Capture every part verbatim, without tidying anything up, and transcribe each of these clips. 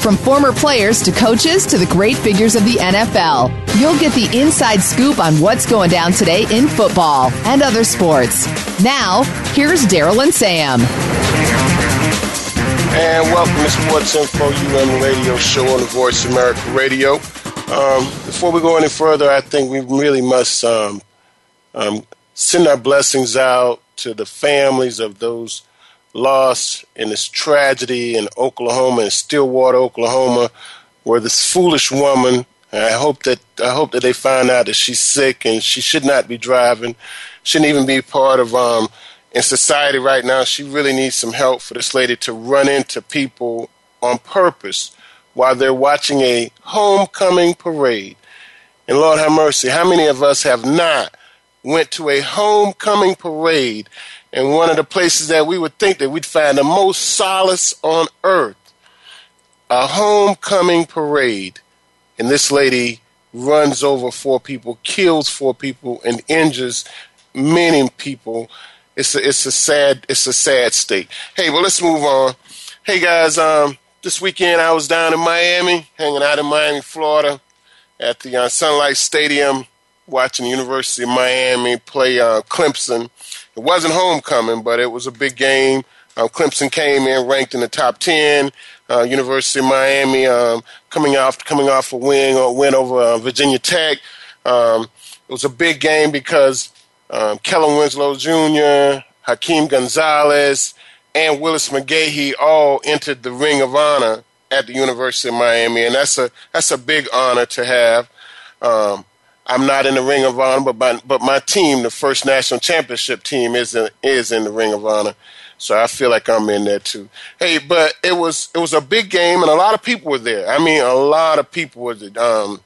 From former players to coaches to the great figures of the N F L, you'll get the inside scoop on what's going down today in football and other sports. Now, here's Daryl and Sam. And welcome to Sports Info U M radio show on the Voice America Radio. Um, before we go any further, I think we really must um, um, send our blessings out to the families of those lost in this tragedy in Oklahoma, in Stillwater, Oklahoma, where this foolish woman, I hope that I hope that they find out that she's sick and she should not be driving, shouldn't even be part of um, in society right now. She really needs some help for this lady to run into people on purpose while they're watching a homecoming parade. And Lord have mercy, how many of us have not went to a homecoming parade in one of the places that we would think that we'd find the most solace on earth? A homecoming parade. And this lady runs over four people, kills four people, and injures many people. It's a, it's a sad, it's a sad state. Hey, well, let's move on. Hey, guys, um, this weekend, I was down in Miami, hanging out in Miami, Florida, at the uh, Sunlight Stadium, watching the University of Miami play uh, Clemson. It wasn't homecoming, but it was a big game. Um, Clemson came in ranked in the top ten. Uh, University of Miami um, coming off coming off a win or win over uh, Virginia Tech. Um, it was a big game because um, Kellen Winslow Junior, Hakeem Gonzalez, and Willis McGahee all entered the Ring of Honor at the University of Miami, and that's a that's a big honor to have. Um, I'm not in the Ring of Honor, but my, but my team, the first national championship team, is in, is in the Ring of Honor, so I feel like I'm in there too. Hey, but it was it was a big game, and a lot of people were there. I mean, a lot of people were there. Um,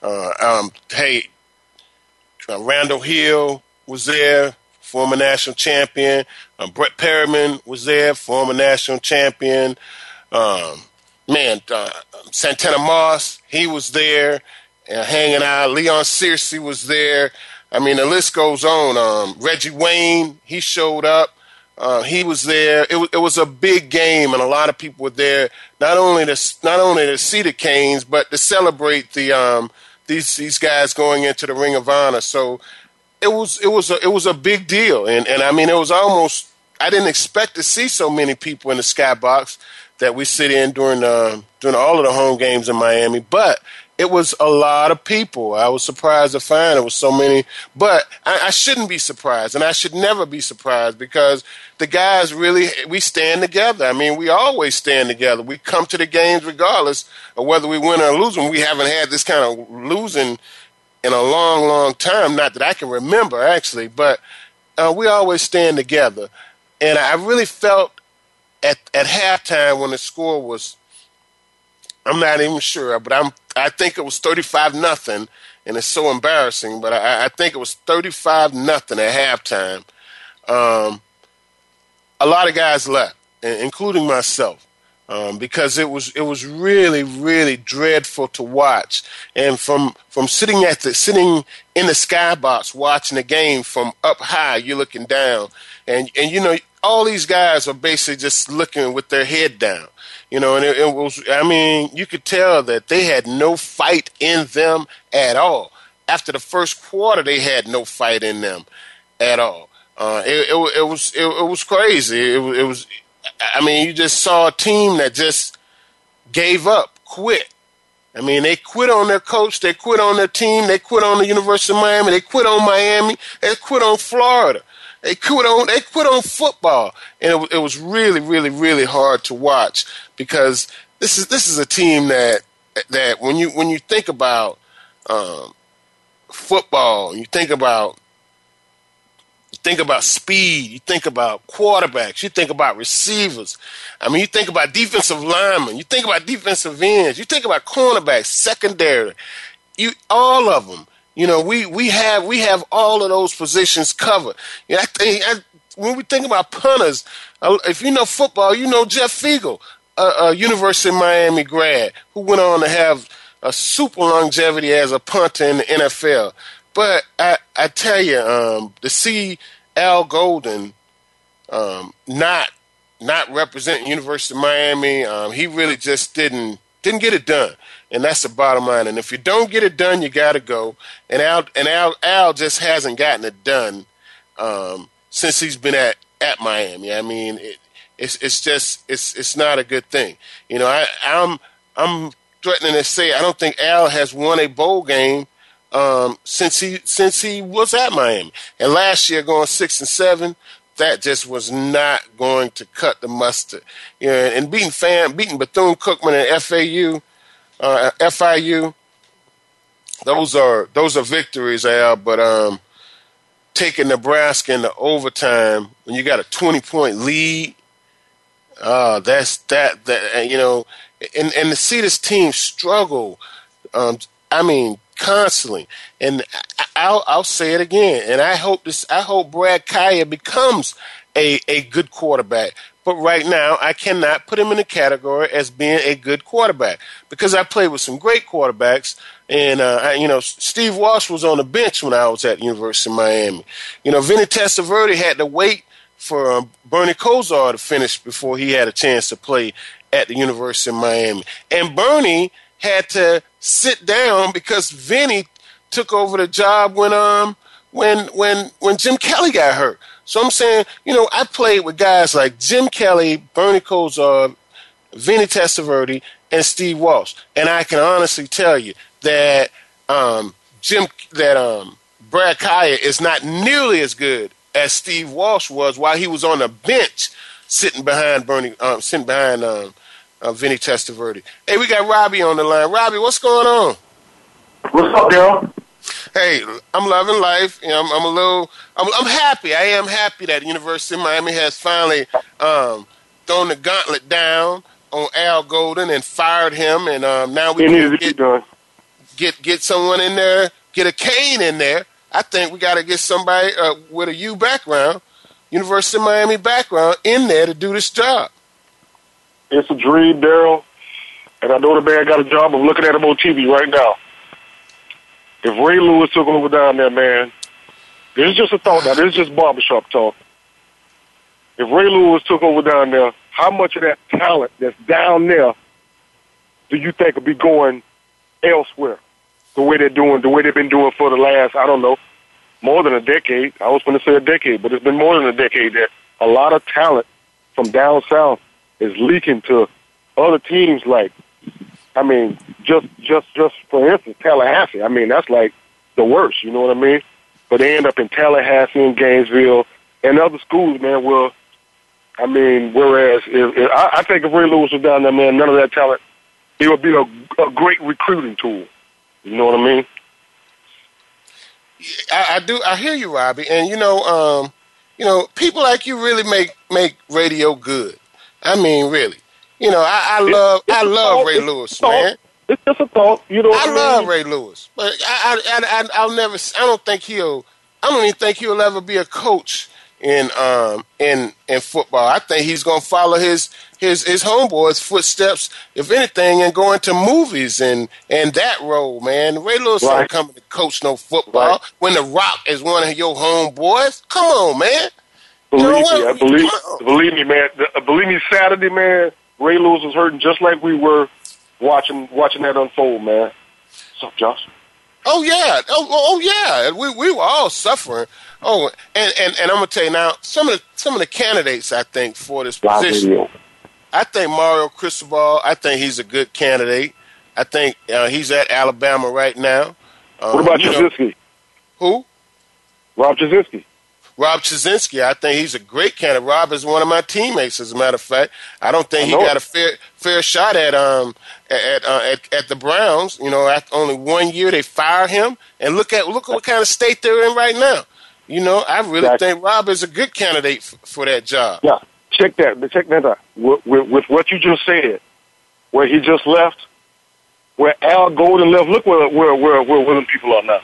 uh, um, hey, Randall Hill was there, former national champion. Um, Brett Perriman was there, former national champion. Um, man, uh, Santana Moss, he was there, uh, hanging out. Leon Searcy was there. I mean, the list goes on. Um, Reggie Wayne, he showed up. Uh, he was there. It was, it was a big game, and a lot of people were there. Not only to not only to see the Canes, but to celebrate the um, these these guys going into the Ring of Honor. So it was it was a, it was a big deal, and and I mean it was almost I didn't expect to see so many people in the skybox that we sit in during uh, during all of the home games in Miami, but it was a lot of people. I was surprised to find it was so many, but I, I shouldn't be surprised, and I should never be surprised because the guys really, we stand together. I mean, we always stand together. We come to the games regardless of whether we win or lose. When we haven't had this kind of losing in a long, long time, not that I can remember, actually, but uh, we always stand together. And I really felt at at halftime when the score was, I'm not even sure, but I'm I think it was thirty-five nothing, and it's so embarrassing, but I, I think it was thirty-five nothing at halftime. Um, a lot of guys left, including myself. Um, because it was it was really really dreadful to watch, and from from sitting at the sitting in the skybox watching the game from up high, you're looking down, and and you know all these guys are basically just looking with their head down, you know, and it, it was I mean you could tell that they had no fight in them at all. After the first quarter, they had no fight in them at all. Uh, it, it it was it, it was crazy. It, it was. I mean, you just saw a team that just gave up, quit, I mean, they quit on their coach, they quit on their team, they quit on the University of Miami, they quit on Miami, they quit on Florida, they quit on they quit on football, and it, it was really, really, really hard to watch because this is this is a team that that when you when you think about um, football, you think about you think about speed, you think about quarterbacks, you think about receivers. I mean, you think about defensive linemen, you think about defensive ends, you think about cornerbacks, secondary, you all of them. You know, we we have we have all of those positions covered. You know, I think I, when we think about punters, uh, if you know football, you know Jeff Fiegel, a, a University of Miami grad who went on to have a super longevity as a punter in the N F L. But I, I tell you, um, to see Al Golden um, not not representing University of Miami, um, he really just didn't didn't get it done, and that's the bottom line. And if you don't get it done, you got to go. And Al and Al, Al just hasn't gotten it done um, since he's been at, at Miami. I mean, it, it's it's just it's it's not a good thing. You know, I, I'm I'm threatening to say I don't think Al has won a bowl game. Um, since he since he was at Miami, and last year going six and seven, that just was not going to cut the mustard. You know, and beating Fam, beating Bethune-Cookman and F A U, uh, F I U, those are those are victories, Al. But um, taking Nebraska into overtime when you got a twenty-point lead, uh, that's that that you know, and and to see this team struggle, um, I mean. Constantly, and I'll I'll say it again, and I hope this I hope Brad Kaya becomes a, a good quarterback. But right now, I cannot put him in the category as being a good quarterback because I played with some great quarterbacks, and uh, I, you know Steve Walsh was on the bench when I was at the University of Miami. You know, Vinny Testaverde had to wait for um, Bernie Kosar to finish before he had a chance to play at the University of Miami, and Bernie had to sit down because Vinny took over the job when um when when when Jim Kelly got hurt. So I'm saying, you know, I played with guys like Jim Kelly, Bernie Kosar, Vinny Testaverde, and Steve Walsh, and I can honestly tell you that um Jim that um Brad Kaya is not nearly as good as Steve Walsh was while he was on the bench sitting behind Bernie um, sitting behind um. Uh, Vinny Testaverde. Hey, we got Robbie on the line. Robbie, what's going on? What's up, Daryl? Hey, I'm loving life. You know, I'm, I'm a little. I'm, I'm happy. I am happy that the University of Miami has finally um, thrown the gauntlet down on Al Golden and fired him, and um, now we can get, get get someone in there, get a Kane in there. I think we got to get somebody uh, with a U background, University of Miami background, in there to do this job. It's a dream, Daryl, and I know the man got a job. I'm looking at him on T V right now. If Ray Lewis took over down there, man, this is just a thought now. This is just barbershop talk. If Ray Lewis took over down there, how much of that talent that's down there do you think would be going elsewhere? The way they're doing, the way they've been doing for the last, I don't know, more than a decade. I was going to say a decade, but it's been more than a decade there. A lot of talent from down south is leaking to other teams like, I mean, just just just for instance, Tallahassee. I mean, that's like the worst, you know what I mean? But they end up in Tallahassee and Gainesville and other schools, man, well, I mean, whereas if, if, I, I think if Ray Lewis was down there, man, none of that talent, it would be a, a great recruiting tool. You know what I mean? I, I do. I hear you, Robbie. And, you know, um, you know, people like you really make, make radio good. I mean, really, you know, I, I love, it's I love Ray Lewis, man. It's just a thought, you know. What I mean? love Ray Lewis, but I, I, I, I'll never. I don't think he'll. I don't even think he'll ever be a coach in, um, in, in football. I think he's gonna follow his, his, his homeboy's footsteps, if anything, and go into movies and, and that role, man. Ray Lewis right. ain't coming to coach no football right. when The Rock is one of your homeboys. Come on, man. Believe me, I believe, believe me, man. Believe me, Saturday, man, Ray Lewis was hurting just like we were watching watching that unfold, man. What's up, Josh? Oh, yeah. Oh, oh yeah. We we were all suffering. Oh, and, and, and I'm going to tell you now, some of the, some of the candidates, I think, for this position, I think Mario Cristobal, I think he's a good candidate. I think uh, he's at Alabama right now. Um, what about Chudzinski? Who? Rob Chudzinski. Rob Chudzinski, I think he's a great candidate. Rob is one of my teammates, as a matter of fact. I don't think I he got it. a fair fair shot at um at uh, at, at the Browns. You know, after only one year they fired him, and look at look at what kind of state they're in right now. You know, I really exactly. think Rob is a good candidate f- for that job. Yeah, check that. Check that out. With, with, with what you just said, where he just left, where Al Golden left. Look where where where where women people are now.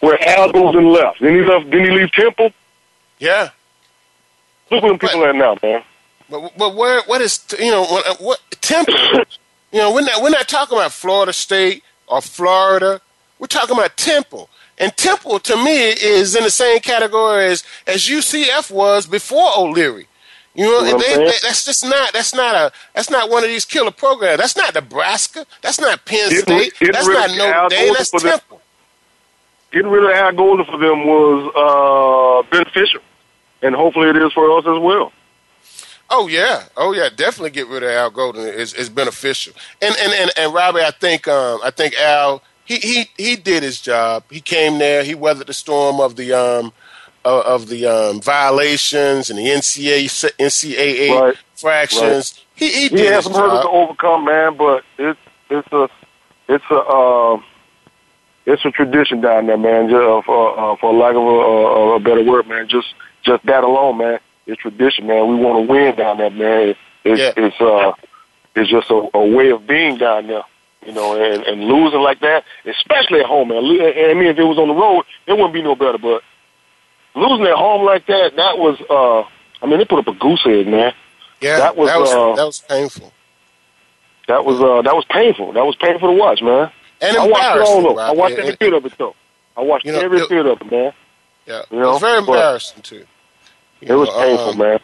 Where Al Golden left. Didn't he left? Didn't he leave Temple? Yeah. Look where people but, are now, man. But but where what is you know what, what Temple? You know, we're not we're not talking about Florida State or Florida. We're talking about Temple, and Temple to me is in the same category as, as U C F was before O'Leary. You know, you know they, they, that's just not that's not a that's not one of these killer programs. That's not Nebraska. That's not Penn it, State. It that's really not Notre Dame. That's Temple. Them. Getting rid of Al Golden for them was uh, beneficial, and hopefully it is for us as well. Oh, yeah. Oh, yeah. Definitely get rid of Al Golden is, is beneficial. And, and, and, and Robbie, I think um, I think Al, he, he, he did his job. He came there. He weathered the storm of the um, of the um, violations and the N C A A, N C A A right. fractions. Right. He, he did he had some hurdles to overcome, man, but it, it's a it's – a, uh, it's a tradition down there, man. Just, uh, for, uh, for lack of a, uh, a better word, man, just just that alone, man. It's tradition, man. We want to win down there, man. It, it, yeah. It's uh, it's just a, a way of being down there, you know. And, and losing like that, especially at home, man. I mean, if it was on the road, it wouldn't be no better. But losing at home like that, that was, uh, I mean, they put up a goose egg, man. Yeah, that was that was, uh, that was painful. That was uh, that was painful. That was painful to watch, man. And I watched it all over. I watched every bit of it, though. I watched you know, every bit of it, man. Yeah, you know? It was very embarrassing, too. You it know, was painful, um, man.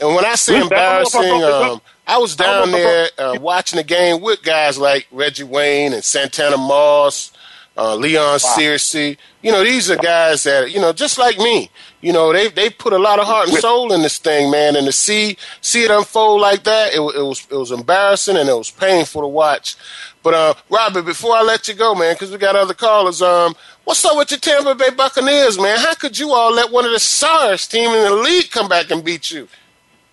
And when I say it's embarrassing, I, um, I was down I there uh, watching the game with guys like Reggie Wayne and Santana Moss, uh, Leon Searcy. You know, these are guys that, you know, just like me. You know, they they put a lot of heart and soul in this thing, man. And to see see it unfold like that, it, it was it was embarrassing and it was painful to watch. But, uh, Robert, before I let you go, man, because we got other callers, um, what's up with your Tampa Bay Buccaneers, man? How could you all let one of the sorriest teams in the league come back and beat you?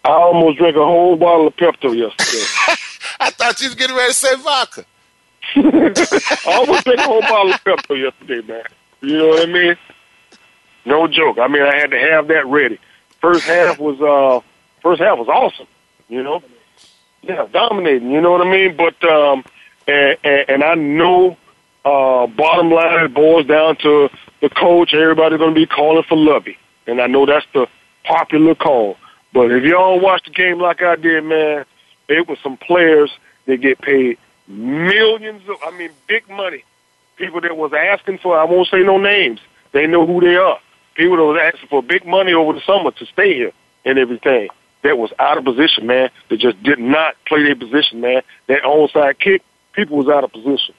I almost drank a whole bottle of Pepto yesterday. I thought you was getting ready to say vodka. I almost drank a whole bottle of Pepto yesterday, man. You know what I mean? No joke. I mean, I had to have that ready. First half was, uh, first half was awesome, you know? Yeah, dominating, you know what I mean? But, um... And, and, and I know, uh, bottom line, it boils down to the coach. Everybody's going to be calling for Lovey. And I know that's the popular call. But if y'all watch the game like I did, man, it was some players that get paid millions of, I mean, big money. People that was asking for, I won't say no names. They know who they are. People that was asking for big money over the summer to stay here and everything. That was out of position, man. They just did not play their position, man. That onside kick. People was out of position.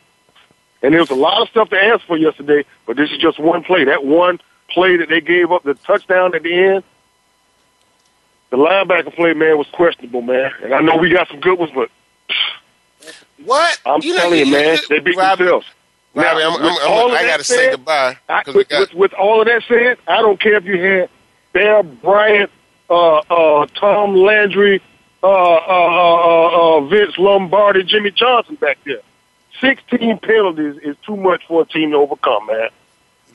And there was a lot of stuff to answer for yesterday, but this is just one play. That one play that they gave up, the touchdown at the end, the linebacker play, man, was questionable, man. And I know we got some good ones, but... What? I'm you telling know, you, man, you, they beat Robbie, themselves. Robbie, now, I'm, I'm, I'm, I got to say goodbye. I, with, got... with, with all of that said, I don't care if you had Bear Bryant, uh, uh, Tom Landry, Uh, uh, uh, uh, Vince Lombardi, Jimmy Johnson back there. sixteen penalties is too much for a team to overcome, man.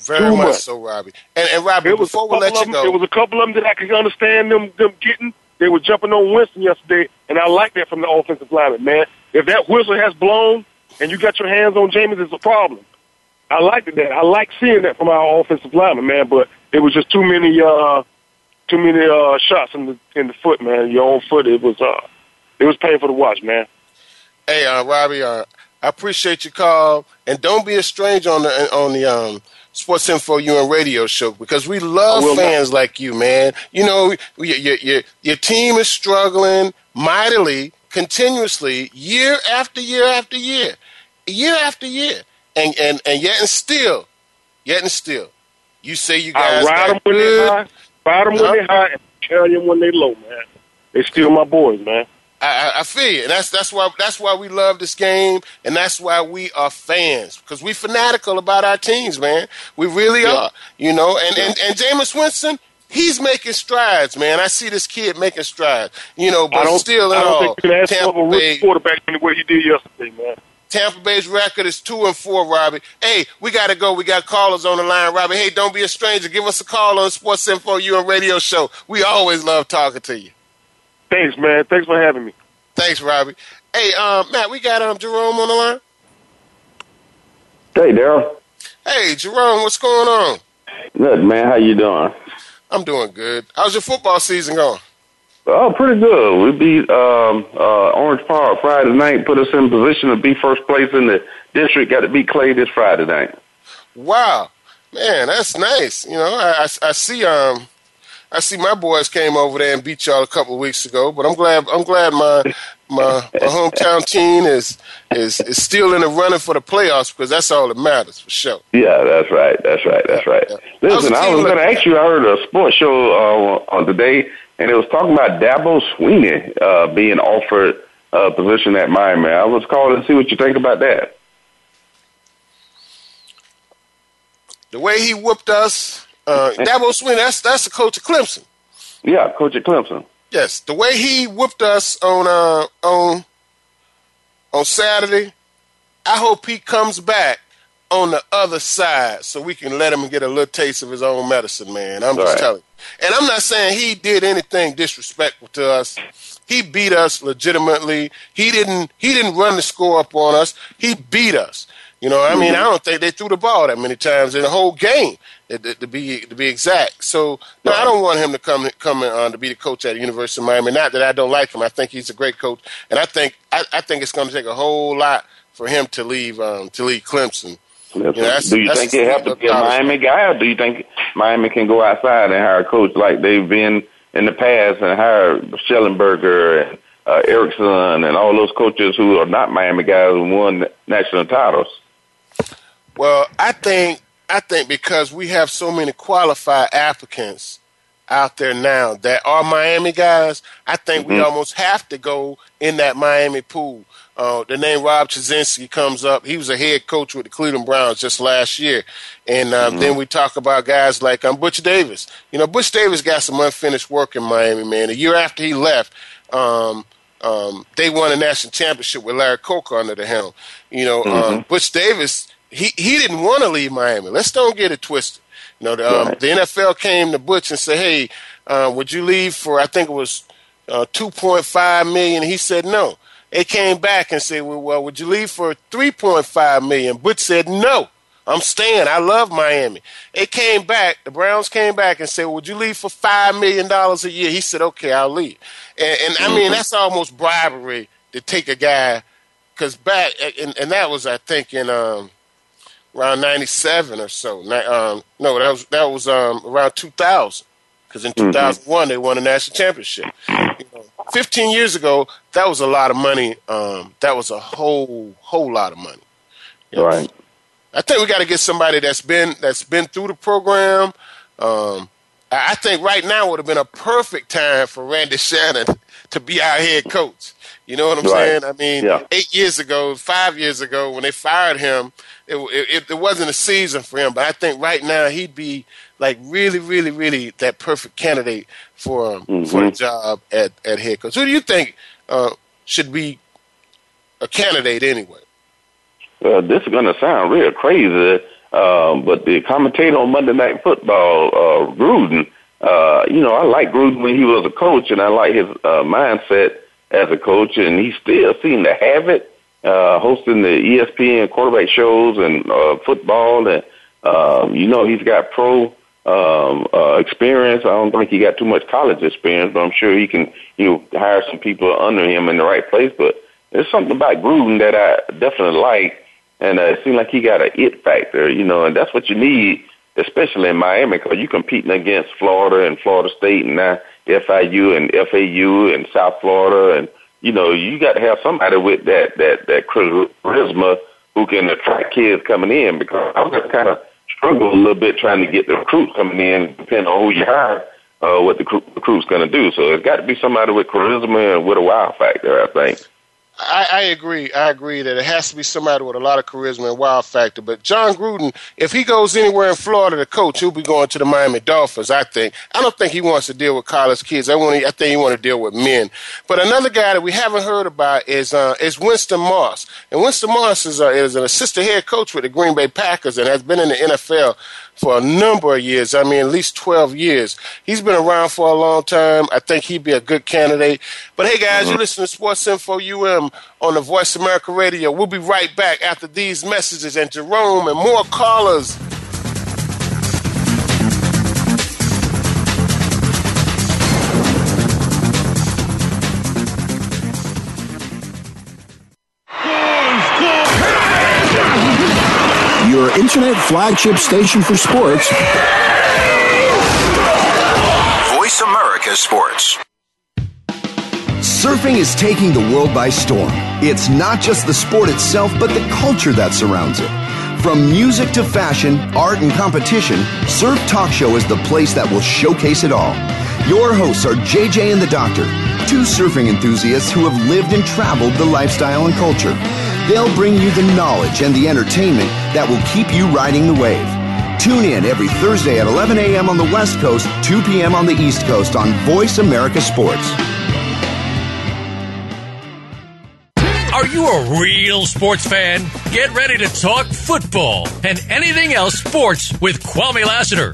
Very much, much so, Robbie. And, and Robbie, it before we let you go. There was a couple of them that I could understand them them getting. They were jumping on Winston yesterday, and I like that from the offensive lineman, man. If that whistle has blown and you got your hands on James, it's a problem. I liked that. I like seeing that from our offensive lineman, man, but it was just too many uh, Too many uh, shots in the in the foot, man. Your own foot. It was uh, it was painful to watch, man. Hey, uh, Robbie, uh, I appreciate your call, and don't be a stranger on the on the um, Sports Info U M radio show because we love fans not. like you, man. You know, we, your, your your team is struggling mightily, continuously, year after year after year, year after year, and and, and yet and still, yet and still, you say you guys got good. Buy them when they're high and carry them when they're low, man. They still my boys, man. I, I feel you. That's that's why that's why we love this game, and that's why we are fans, because we're fanatical about our teams, man. We really yeah. are, you know. And, and and Jameis Winston, he's making strides, man. I see this kid making strides, you know. But I don't, still, at I don't all, think that's level Bay, quarterback anywhere you did yesterday, man. Tampa Bay's record is two and four, Robbie. Hey, we got to go. We got callers on the line, Robbie. Hey, don't be a stranger. Give us a call on Sports Info U M Radio Show. We always love talking to you. Thanks, man. Thanks for having me. Thanks, Robbie. Hey, um, Matt, we got um, Jerome on the line. Hey, Daryl. Hey, Jerome, what's going on? Good, man. How you doing? I'm doing good. How's your football season going? Oh, pretty good. We beat um, uh, Orange Park Friday night, put us in position to be first place in the district. Got to beat Clay this Friday night. Wow, man, that's nice. You know, I, I, I see. Um, I see my boys came over there and beat y'all a couple of weeks ago. But I'm glad. I'm glad my my, my hometown team is is is still in the running for the playoffs, because that's all that matters for sure. Yeah, that's right. That's right. That's right. Yeah. Listen, I was going to ask you. I heard a sports show uh, on today. And it was talking about Dabo Sweeney uh, being offered a position at Miami. I was calling to see what you think about that. The way he whooped us, uh, Dabo Sweeney, that's, that's the coach at Clemson. Yeah, coach at Clemson. Yes, the way he whooped us on uh, on on Saturday, I hope he comes back on the other side so we can let him get a little taste of his own medicine, man. I'm All just right. telling you. And I'm not saying he did anything disrespectful to us. He beat us legitimately. He didn't he didn't run the score up on us. He beat us. You know, I mean, I don't think they threw the ball that many times in the whole game, to be to be exact. So, no, I don't want him to come come on to be the coach at the University of Miami. Not that I don't like him. I think he's a great coach. And I think I, I think it's going to take a whole lot for him to leave um, to leave Clemson. You know, do you think they have to be a Miami guy, or do you think Miami can go outside and hire a coach like they've been in the past and hire Schellenberger and uh, Erickson and all those coaches who are not Miami guys who won national titles? Well, I think I think because we have so many qualified applicants out there now that are Miami guys, I think mm-hmm. we almost have to go in that Miami pool. Uh, the name Rob Chudzinski comes up. He was a head coach with the Cleveland Browns just last year. And um, mm-hmm. then we talk about guys like um, Butch Davis. You know, Butch Davis got some unfinished work in Miami, man. The year after he left, um, um, they won a national championship with Larry Coker under the helm. You know, mm-hmm. um, Butch Davis, he, he didn't want to leave Miami. Let's don't get it twisted. You know, the, um, right. the N F L came to Butch and said, hey, uh, would you leave for, I think it was uh, two point five million dollars? He said no. They came back and said, well, well, would you leave for three point five million dollars? Butch said, no, I'm staying. I love Miami. They came back. The Browns came back and said, well, would you leave for five million dollars a year? He said, okay, I'll leave. And, and I mean, that's almost bribery to take a guy, because back, and, and that was, I think, in um, around ninety-seven or so. Um, no, that was, that was um, around two thousand. Because in two thousand one, mm-hmm. they won a national championship. You know, fifteen years ago, that was a lot of money. Um, that was a whole, whole lot of money. You know? Right. I think we got to get somebody that's been that's been through the program. Um, I, I think right now would have been a perfect time for Randy Shannon to be our head coach. You know what I'm right. saying? I mean, yeah. eight years ago, five years ago, when they fired him, it, it, it wasn't a season for him. But I think right now he'd be – like really, really, really that perfect candidate for um, mm-hmm. for a job at, at head coach. Who do you think uh, should be a candidate anyway? Well, this is going to sound real crazy, um, but the commentator on Monday Night Football, uh, Gruden, uh, you know, I like Gruden when he was a coach, and I like his uh, mindset as a coach, and he still seemed to have it, uh, hosting the E S P N quarterback shows and uh, football. And, um, you know, he's got pro Um, uh, experience. I don't think he got too much college experience, but I'm sure he can, you know, hire some people under him in the right place. But there's something about Gruden that I definitely like, and uh, it seems like he got an it factor, you know, and that's what you need, especially in Miami, because you're competing against Florida and Florida State and now F I U and F A U and South Florida, and you know, you got to have somebody with that that that charisma who can attract kids coming in, because I was kind of struggle a little bit trying to get the recruits coming in, depending on who you hire. uh, what the, cru- the crew's going to do. So it's got to be somebody with charisma and with a wow factor, I think. I, I agree. I agree that it has to be somebody with a lot of charisma and wow factor. But John Gruden, if he goes anywhere in Florida to coach, he'll be going to the Miami Dolphins, I think. I don't think he wants to deal with college kids. I, want to, I think he wants to deal with men. But another guy that we haven't heard about is uh, is Winston Moss. And Winston Moss is, uh, is an assistant head coach with the Green Bay Packers and has been in the N F L for a number of years. I mean, at least twelve years. He's been around for a long time. I think he'd be a good candidate. But, hey, guys, you listen to Sports Info U M on the Voice America Radio. We'll be right back after these messages and Jerome and more callers. Your internet flagship station for sports. Voice America Sports. Surfing is taking the world by storm. It's not just the sport itself, but the culture that surrounds it. From music to fashion, art, and competition, Surf Talk Show is the place that will showcase it all. Your hosts are J J and the Doctor, two surfing enthusiasts who have lived and traveled the lifestyle and culture. They'll bring you the knowledge and the entertainment that will keep you riding the wave. Tune in every Thursday at eleven a.m. on the West Coast, two p.m. on the East Coast on Voice America Sports. Are you a real sports fan? Get ready to talk football and anything else sports with Kwame Lassiter,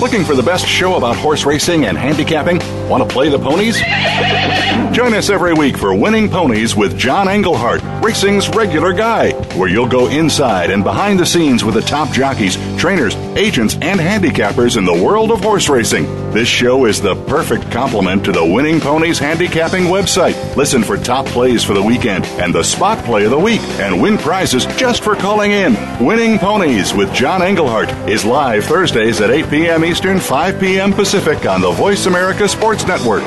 Looking for the best show about horse racing and handicapping? Want to play the ponies? Join us every week for Winning Ponies with John Englehart, racing's regular guy, where you'll go inside and behind the scenes with the top jockeys, trainers, agents, and handicappers in the world of horse racing. This show is the perfect complement to the Winning Ponies handicapping website. Listen for top plays for the weekend and the spot play of the week and win prizes just for calling in. Winning Ponies with John Englehart is live Thursdays at eight p.m. Eastern, five p.m. Pacific on the Voice America Sports Network.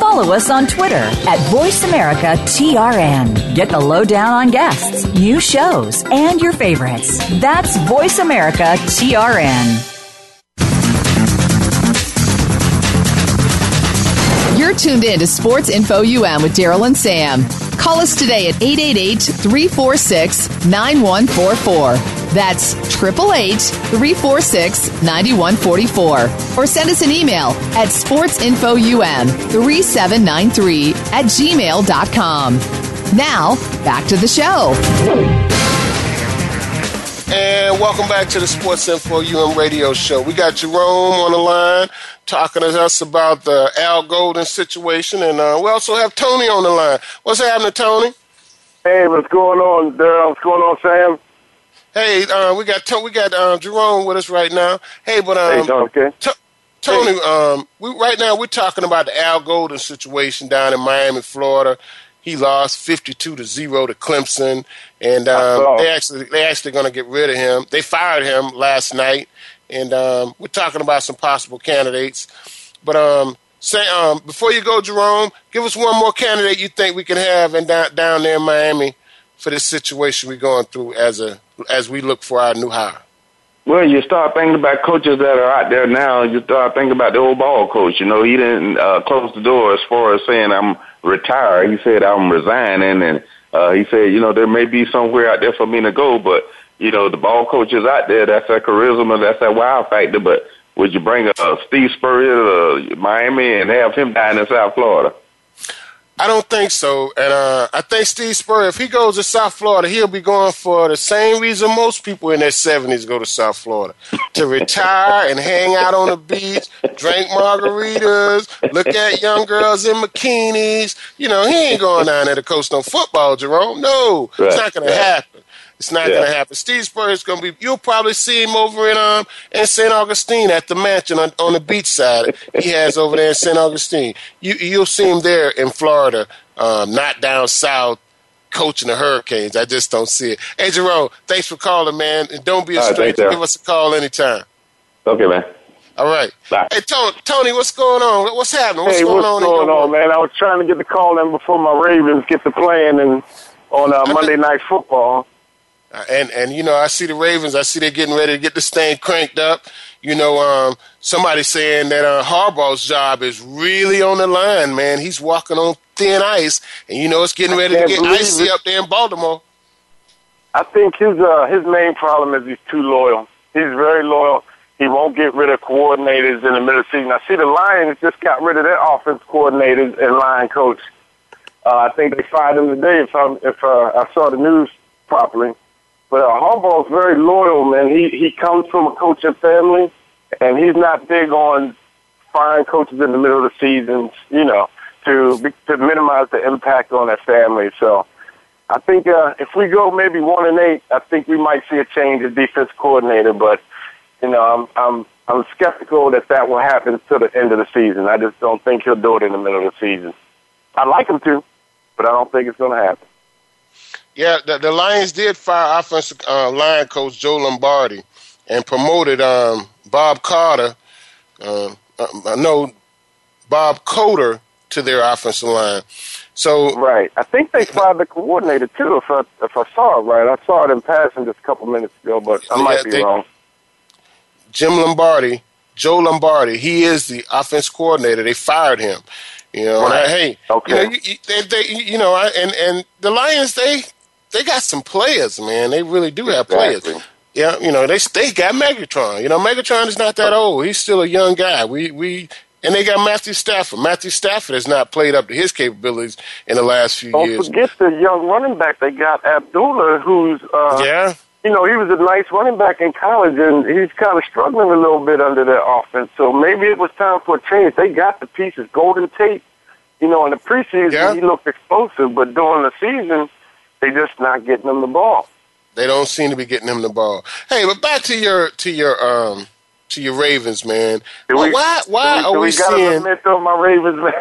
Follow us on Twitter at Voice America T R N. Get the lowdown on guests, new shows, and your favorites. That's Voice America T R N. You're tuned in to Sports Info U M with Daryl and Sam. Call us today at eight eight eight, three four six, nine one four four. That's eight eight eight, three four six, nine one four four. Or send us an email at sports info u m three seven nine three at gmail dot com. Now, back to the show. And welcome back to the Sports Info U M radio show. We got Jerome on the line talking to us about the Al Golden situation. And uh, we also have Tony on the line. What's happening, Tony? Hey, what's going on, Daryl? What's going on, Sam? Hey, uh, we got we got uh, Jerome with us right now. Hey, but um, hey, okay. t- Tony, hey. um, we right now we're talking about the Al Golden situation down in Miami, Florida. He lost fifty-two to zero to Clemson, and um, they actually they actually going to get rid of him. They fired him last night, and um, we're talking about some possible candidates. But um, say um, before you go, Jerome, give us one more candidate you think we can have and down down there in Miami for this situation we're going through as a as we look for our new hire? Well, you start thinking about coaches that are out there now. You start thinking about the old ball coach. You know, he didn't uh, close the door as far as saying, I'm retired. He said, I'm resigning. And uh, he said, you know, there may be somewhere out there for me to go. But, you know, the ball coaches out there, that's that charisma, that's that wow factor. But would you bring uh, Steve Spurrier to Miami and have him down in South Florida? I don't think so, and uh, I think Steve Spurrier, if he goes to South Florida, he'll be going for the same reason most people in their seventies go to South Florida, to retire and hang out on the beach, drink margaritas, look at young girls in bikinis. You know, he ain't going down there to coach no football, Jerome. No, right. It's not going right. to happen. It's not yeah. going to happen. Steve Spurrier's going to be, you'll probably see him over in um in Saint Augustine at the mansion on, on the beach side he has over there in Saint Augustine. You, you'll see him there in Florida, um, not down south, coaching the Hurricanes. I just don't see it. Hey, Jerome, thanks for calling, man. And don't be a stranger. Right, thanks, give us a call anytime. Okay, man. All right. Bye. Hey, Tony, Tony, what's going on? What's happening? What's hey, going what's on? What's going on, man? I was trying to get the call in before my Ravens get to playing and on uh, Monday Night Football. Uh, and, and, you know, I see the Ravens. I see they're getting ready to get this thing cranked up. You know, um, somebody saying that uh, Harbaugh's job is really on the line, man. He's walking on thin ice, and, you know, it's getting ready to get icy it. up there in Baltimore. I think his uh, his main problem is he's too loyal. He's very loyal. He won't get rid of coordinators in the middle of the season. I see the Lions just got rid of their offense coordinators and line coach. Uh, I think they fired him today, if, I'm, if uh, I saw the news properly. But uh, Harbaugh's very loyal, man. He he comes from a coaching family, and he's not big on firing coaches in the middle of the season, you know, to to minimize the impact on their family. So I think uh, if we go maybe one and eight, I think we might see a change of defense coordinator. But you know, I'm I'm I'm skeptical that that will happen to the end of the season. I just don't think he'll do it in the middle of the season. I'd like him to, but I don't think it's going to happen. Yeah, the, the Lions did fire offensive uh, line coach Joe Lombardi and promoted um, Bob Carter, uh, uh, no, Bob Coder to their offensive line. So right, I think they fired the coordinator too. If I if I saw it right, I saw it in passing just a couple minutes ago, but I might yeah, be they, wrong. Jim Lombardi, Joe Lombardi, he is the offense coordinator. They fired him. You know, right. and I, hey, okay. you know, you, they, they, you know, I, and and the Lions they. They got some players, man. They really do have exactly. players. Yeah, you know, they they got Megatron. You know, Megatron is not that old. He's still a young guy. We we and they got Matthew Stafford. Matthew Stafford has not played up to his capabilities in the last few Don't years. Don't forget the young running back they got, Abdullah, who's uh, yeah. you know, he was a nice running back in college, and he's kind of struggling a little bit under their offense. So maybe it was time for a change. They got the pieces. Golden Tate, you know, in the preseason yeah. he looked explosive, but during the season. They just not getting them the ball. They don't seem to be getting them the ball. Hey, but back to your to your um to your Ravens, man. We, well, why why we, are we, we seeing? On my Ravens, man.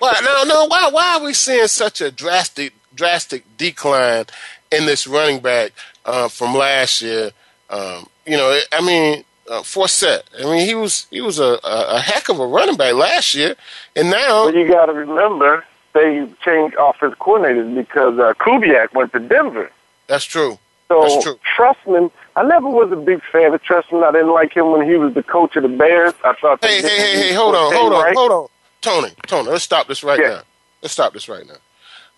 why, no, no. Why why are we seeing such a drastic drastic decline in this running back uh, from last year? Um, you know, I mean, uh, Forsett. I mean, he was he was a, a heck of a running back last year, and now. Well, you got to remember. They changed offensive coordinators because uh, Kubiak went to Denver. That's true. So That's true. Trustman, I never was a big fan of Trustman. I didn't like him when he was the coach of the Bears. I thought. Hey, hey, hey, hey! Hold on, hold on, right. hold on, Tony, Tony. Let's stop this right yeah. now. Let's stop this right now.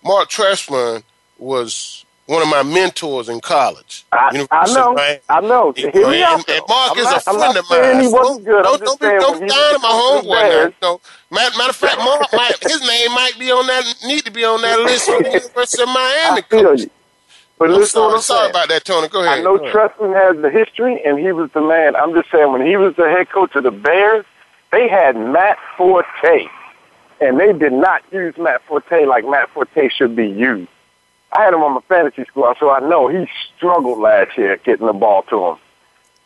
Mark Trestman was one of my mentors in college. I, I know, I know. Hear me out. And Mark I'm is not, a friend of mine. He wasn't good. Don't, don't, don't, don't down my homeboy. So, matter, matter of fact, Mark, my, his name might be on that. Need to be on that list for the University of Miami. Coach. But I'm listen, sorry, I'm sorry about that, Tony. Go ahead. I know Trestman has the history, and he was the man. I'm just saying, when he was the head coach of the Bears, they had Matt Forte, and they did not use Matt Forte like Matt Forte should be used. I had him on my fantasy squad, so I know he struggled last year getting the ball to him.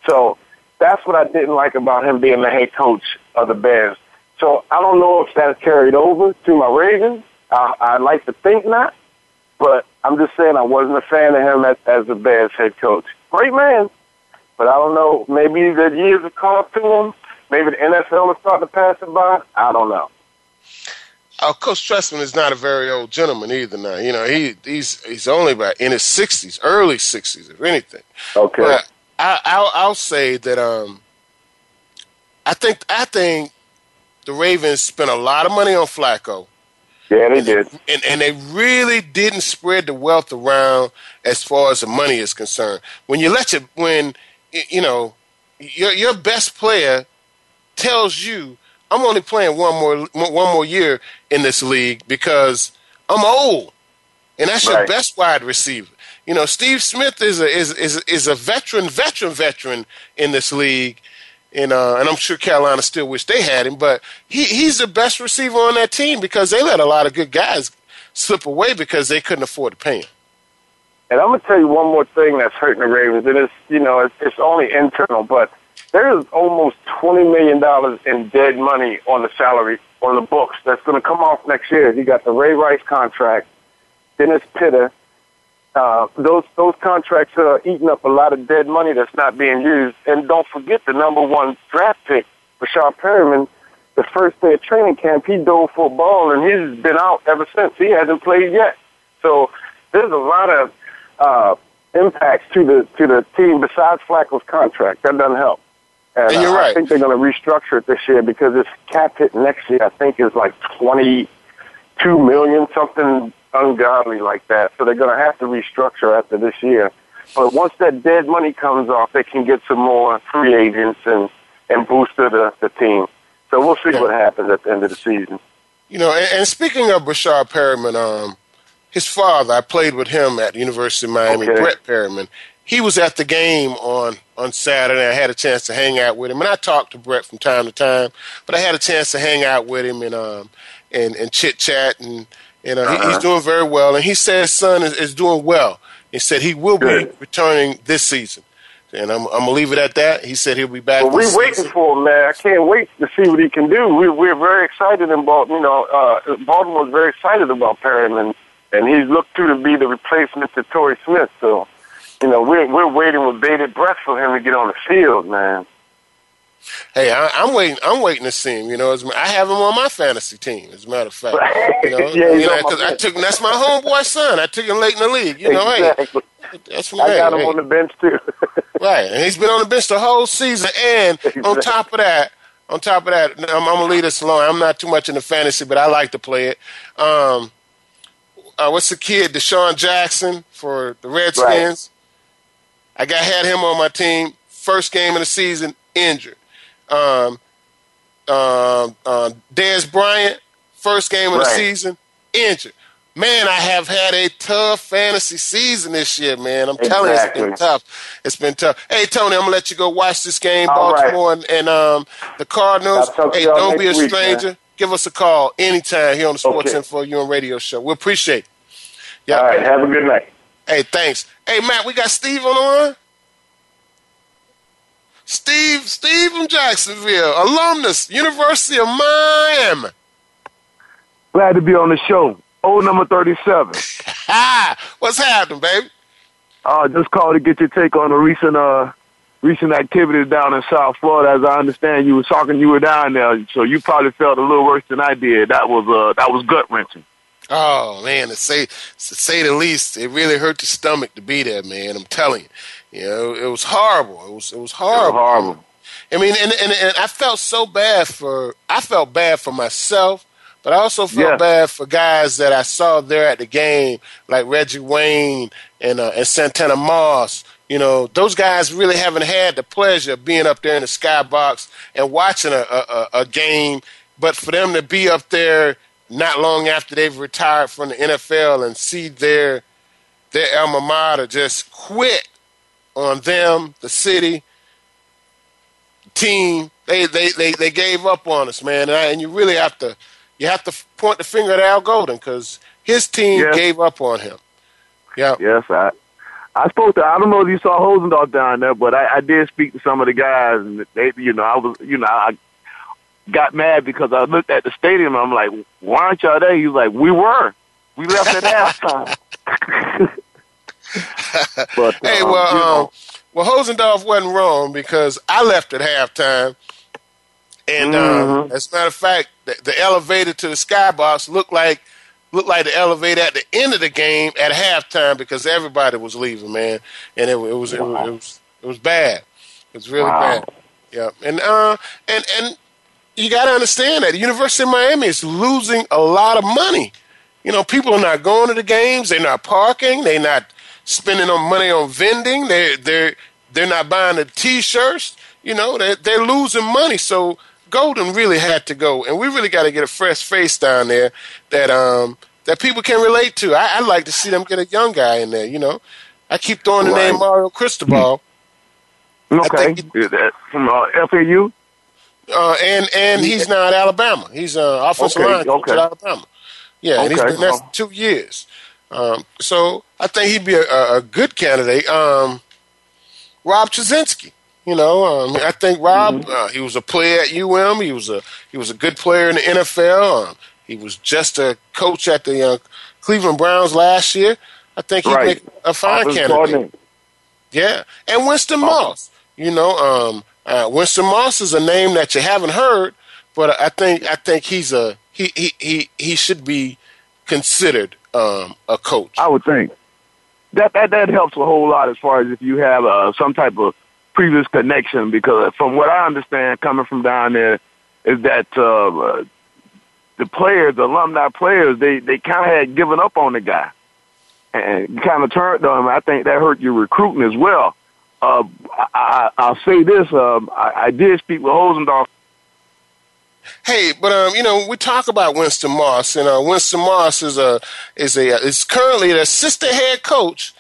So that's what I didn't like about him being the head coach of the Bears. So I don't know if that's carried over to my Ravens. I, I like to think not, but I'm just saying I wasn't a fan of him as, as the Bears head coach. Great man, but I don't know. Maybe the years have caught up to him. Maybe the N F L will start to pass him by. I don't know. Uh, Coach Trestman is not a very old gentleman either now. You know, he he's he's only about in his sixties, early sixties, if anything. Okay. But I, I'll, I'll say that um, I think I think the Ravens spent a lot of money on Flacco. Yeah, they and, did. And, and they really didn't spread the wealth around as far as the money is concerned. When you let your when you know your your best player tells you. I'm only playing one more one more year in this league because I'm old, and that's right. your best wide receiver. You know, Steve Smith is a is is is a veteran, veteran, veteran in this league, and uh, and I'm sure Carolina still wish they had him, but he he's the best receiver on that team because they let a lot of good guys slip away because they couldn't afford to pay him. And I'm going to tell you one more thing that's hurting the Ravens, and it's, you know, it's, it's only internal, but there is almost twenty million dollars in dead money on the salary, on the books, that's going to come off next year. You got the Ray Rice contract, Dennis Pitta. Uh, those those contracts are eating up a lot of dead money that's not being used. And don't forget the number one draft pick, Brad Perriman. The first day of training camp, he dove for a ball, and he's been out ever since. He hasn't played yet. So there's a lot of uh, impacts to the to the team besides Flacco's contract. That doesn't help. And, and you're right. I think they're going to restructure it this year because this cap hit next year, I think, is like twenty-two million dollars, something ungodly like that. So they're going to have to restructure after this year. But once that dead money comes off, they can get some more free agents and, and booster the, the team. So we'll see yeah. what happens at the end of the season. You know, and, and speaking of Brad Perriman, um, his father, I played with him at the University of Miami, okay. Brett Perriman. He was at the game on, on Saturday. I had a chance to hang out with him, and I talked to Brett from time to time. But I had a chance to hang out with him and um and, and chit chat, and and uh, uh-huh. he, he's doing very well. And he said his son is, is doing well. He said he will Good. be returning this season, and I'm, I'm gonna leave it at that. He said he'll be back. Well, we're waiting season. for him, man. I can't wait to see what he can do. We, we're very excited about you know uh, Baltimore's very excited about Perriman, and he's looked to to be the replacement to Torrey Smith. So. You know, we're we're waiting with bated breath for him to get on the field, man. Hey, I, I'm waiting. I'm waiting to see him. You know, as, I have him on my fantasy team. As a matter of fact, you know, yeah, you know, because I took that's my homeboy son. I took him late in the league. You know, exactly. hey, that's my I hey, got him hey. on the bench too. Right, and he's been on the bench the whole season. And exactly. on top of that, on top of that, I'm, I'm gonna leave this alone. I'm not too much into fantasy, but I like to play it. Um, uh, what's the kid, Deshaun Jackson for the Redskins? Right. I got had him on my team. First game of the season, injured. Um, um, um, Dez Bryant, first game of right. the season, injured. Man, I have had a tough fantasy season this year, man. I'm exactly. telling you, it's been tough. It's been tough. Hey, Tony, I'm going to let you go watch this game, All Baltimore right. and, and um, the Cardinals. Hey, don't be a week, stranger. Man. Give us a call anytime here on the Sports okay. Info U M Radio Show. We appreciate it. Yeah. All right, have a good night. Hey, thanks. Hey, Matt, we got Steve on the line. Steve, Steve from Jacksonville, alumnus, University of Miami. Glad to be on the show. Old number thirty-seven. What's happening, baby? Uh, just called to get your take on the recent uh, recent activities down in South Florida. As I understand, you were talking, you were down there, so you probably felt a little worse than I did. That was uh, that was gut wrenching. Oh, man, to say, to say the least, it really hurt the stomach to be there, man. I'm telling you, you know, it was horrible. It was, it was horrible. It was horrible. I mean, and, and and I felt so bad for, I felt bad for myself, but I also felt yeah. bad for guys that I saw there at the game, like Reggie Wayne and uh, and Santana Moss. You know, those guys really haven't had the pleasure of being up there in the skybox and watching a a, a game, but for them to be up there. Not long after they've retired from the N F L and see their their alma mater just quit on them, the city, the team. They they they they gave up on us, man. And, I, and you really have to you have to point the finger at Al Golden because his team yes. gave up on him. Yeah. Yes, I I spoke to. I don't know if you saw Hosendahl down there, but I, I did speak to some of the guys, and they, you know, I was, you know, I. got mad because I looked at the stadium. I'm like, why aren't y'all there? He was like, we were. We left at halftime. but, hey, um, well, you know. um, well, Hosendorf wasn't wrong because I left at halftime. And mm-hmm. um, as a matter of fact, the, the elevator to the skybox looked like looked like the elevator at the end of the game at halftime because everybody was leaving, man. And it, it was wow. it, it was it was bad. It was really wow. bad. Yeah. And uh and and. You got to understand that the University of Miami is losing a lot of money. You know, people are not going to the games. They're not parking. They're not spending on money on vending. They're they're they're not buying the T-shirts. You know, they're, they're losing money. So Golden really had to go, and we really got to get a fresh face down there that um that people can relate to. I, I like to see them get a young guy in there. You know, I keep throwing the right. name Mario Cristobal. Okay, it, from uh, F A U. Uh, and and he's now at Alabama. He's an uh, offensive okay, lineman okay. at Alabama. Yeah, okay. and he's been there for two years. Um, so I think he'd be a, a good candidate. Um, Rob Chudzinski, you know, um, I think Rob, mm-hmm. uh, he was a player at U M. He was a he was a good player in the N F L. Um, he was just a coach at the uh, Cleveland Browns last year. I think he'd right. make a fine candidate. Gordon. Yeah, and Winston Moss. You know, um, uh, Winston Moss is a name that you haven't heard, but I think I think he's a he he he, he should be considered um, a coach. I would think that, that that helps a whole lot as far as if you have uh, some type of previous connection, because from what I understand, coming from down there, is that uh, the players, the alumni players, they they kind of had given up on the guy and kind of turned on him. I think that hurt your recruiting as well. Uh, I, I'll say this: um, I, I did speak with Hosendorf. Hey, but um, you know, we talk about Winston Moss, and uh, Winston Moss is a is a is currently the assistant head coach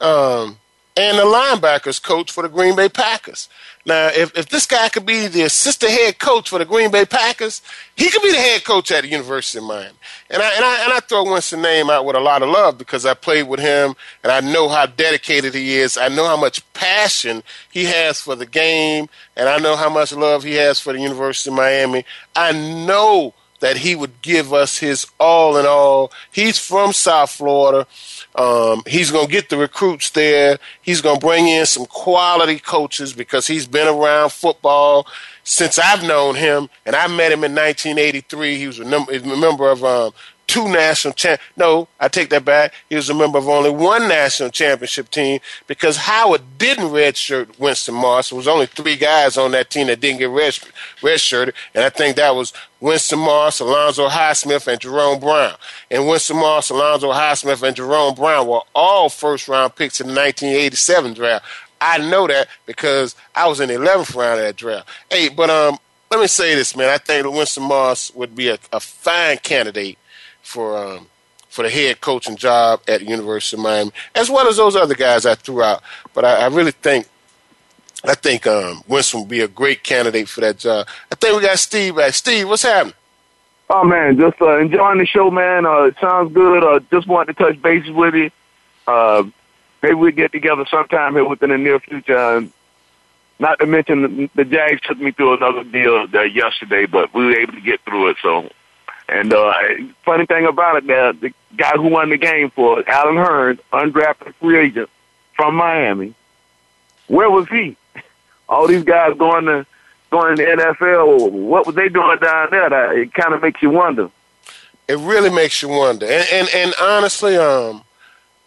um, and the linebackers coach for the Green Bay Packers. Now, if if this guy could be the assistant head coach for the Green Bay Packers, he could be the head coach at the University of Miami. And I and I and I throw Winston's name out with a lot of love because I played with him and I know how dedicated he is. I know how much passion he has for the game, and I know how much love he has for the University of Miami. I know that he would give us his all in all. He's from South Florida. Um, he's going to get the recruits there. He's going to bring in some quality coaches because he's been around football since I've known him, and I met him in nineteen eighty-three. He was a, num- a member of um, two national champ. No, I take that back. He was a member of only one national championship team because Howard didn't redshirt Winston Moss. There was only three guys on that team that didn't get redshirted, redshirted, and I think that was Winston Moss, Alonzo Highsmith, and Jerome Brown. And Winston Moss, Alonzo Highsmith, and Jerome Brown were all first-round picks in the nineteen eighty-seven draft. I know that because I was in the eleventh round of that draft. Hey, but um, let me say this, man. I think Winston Moss would be a, a fine candidate for um, for the head coaching job at the University of Miami, as well as those other guys I threw out. But I, I really think I think um, Winston would be a great candidate for that job. I think we got Steve back. Steve, what's happening? Oh, man, just uh, enjoying the show, man. Uh, it sounds good. Uh, just wanted to touch bases with you. Uh Maybe we get together sometime here within the near future. Uh, not to mention the, the Jags took me through another deal uh, yesterday, but we were able to get through it. So, and uh, funny thing about it, uh, the guy who won the game for it, Allen Hurns, undrafted free agent from Miami. Where was he? All these guys going to going to the N F L. What were they doing down there? That, it kind of makes you wonder. It really makes you wonder, and and, and honestly, um.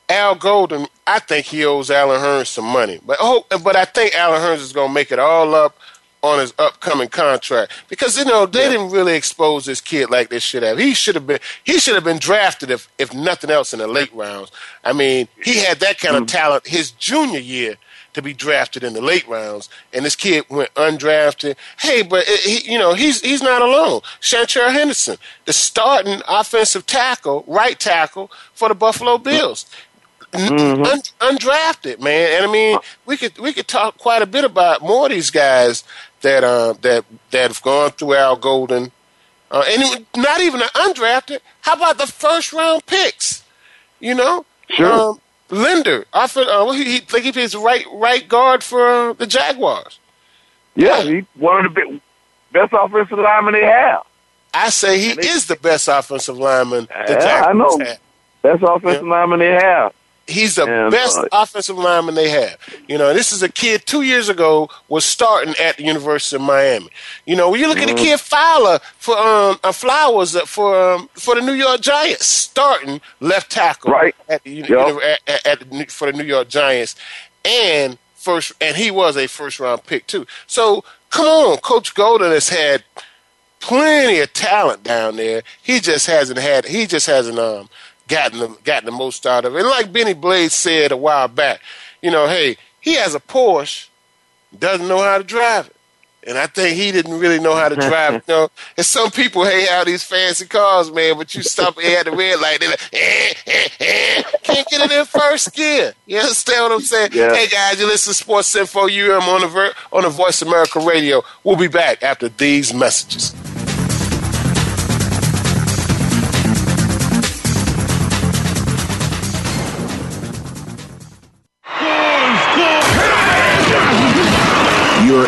Al Golden, I think he owes Allen Hurns some money. But oh, but I think Allen Hurns is going to make it all up on his upcoming contract because you know they yeah. didn't really expose this kid like they should have. He should have been he should have been drafted if if nothing else in the late rounds. I mean, he had that kind mm-hmm. of talent his junior year to be drafted in the late rounds, and this kid went undrafted. Hey, but it, he, you know he's he's not alone. Chantrell Henderson, the starting offensive tackle, right tackle for the Buffalo Bills. Mm-hmm. Mm-hmm. Und- undrafted, man, and I mean, we could we could talk quite a bit about more of these guys that uh, that that have gone through Al Golden, uh, and not even the undrafted. How about the first round picks? You know, sure. Um, Linder, I feel, uh, he, he think he plays right right guard for uh, the Jaguars. Yeah, yeah, he's one of the best offensive linemen they have. I say he they, is the best offensive lineman. The Jaguars I know, have. Best offensive yeah. lineman they have. He's the and, best uh, offensive lineman they have. You know, this is a kid two years ago was starting at the University of Miami. You know, when you look mm-hmm. at the kid Fowler for um, uh, Flowers for um, for the New York Giants, starting left tackle right. at the yep. you know, at, at, at, for the New York Giants, and first and he was a first round pick too. So come on, Coach Golden has had plenty of talent down there. He just hasn't had. He just hasn't um. Gotten the, gotten the most out of it. And like Benny Blades said a while back, you know, hey, he has a Porsche, doesn't know how to drive it. And I think he didn't really know how to drive it. You know, and some people hate how these fancy cars, man, but you stop at the red light, they're like, eh, eh, eh, can't get it in first gear. You understand what I'm saying? Yeah. Hey, guys, you listen to Sports Info U M on the, Ver- on the Voice America Radio. We'll be back after these messages. your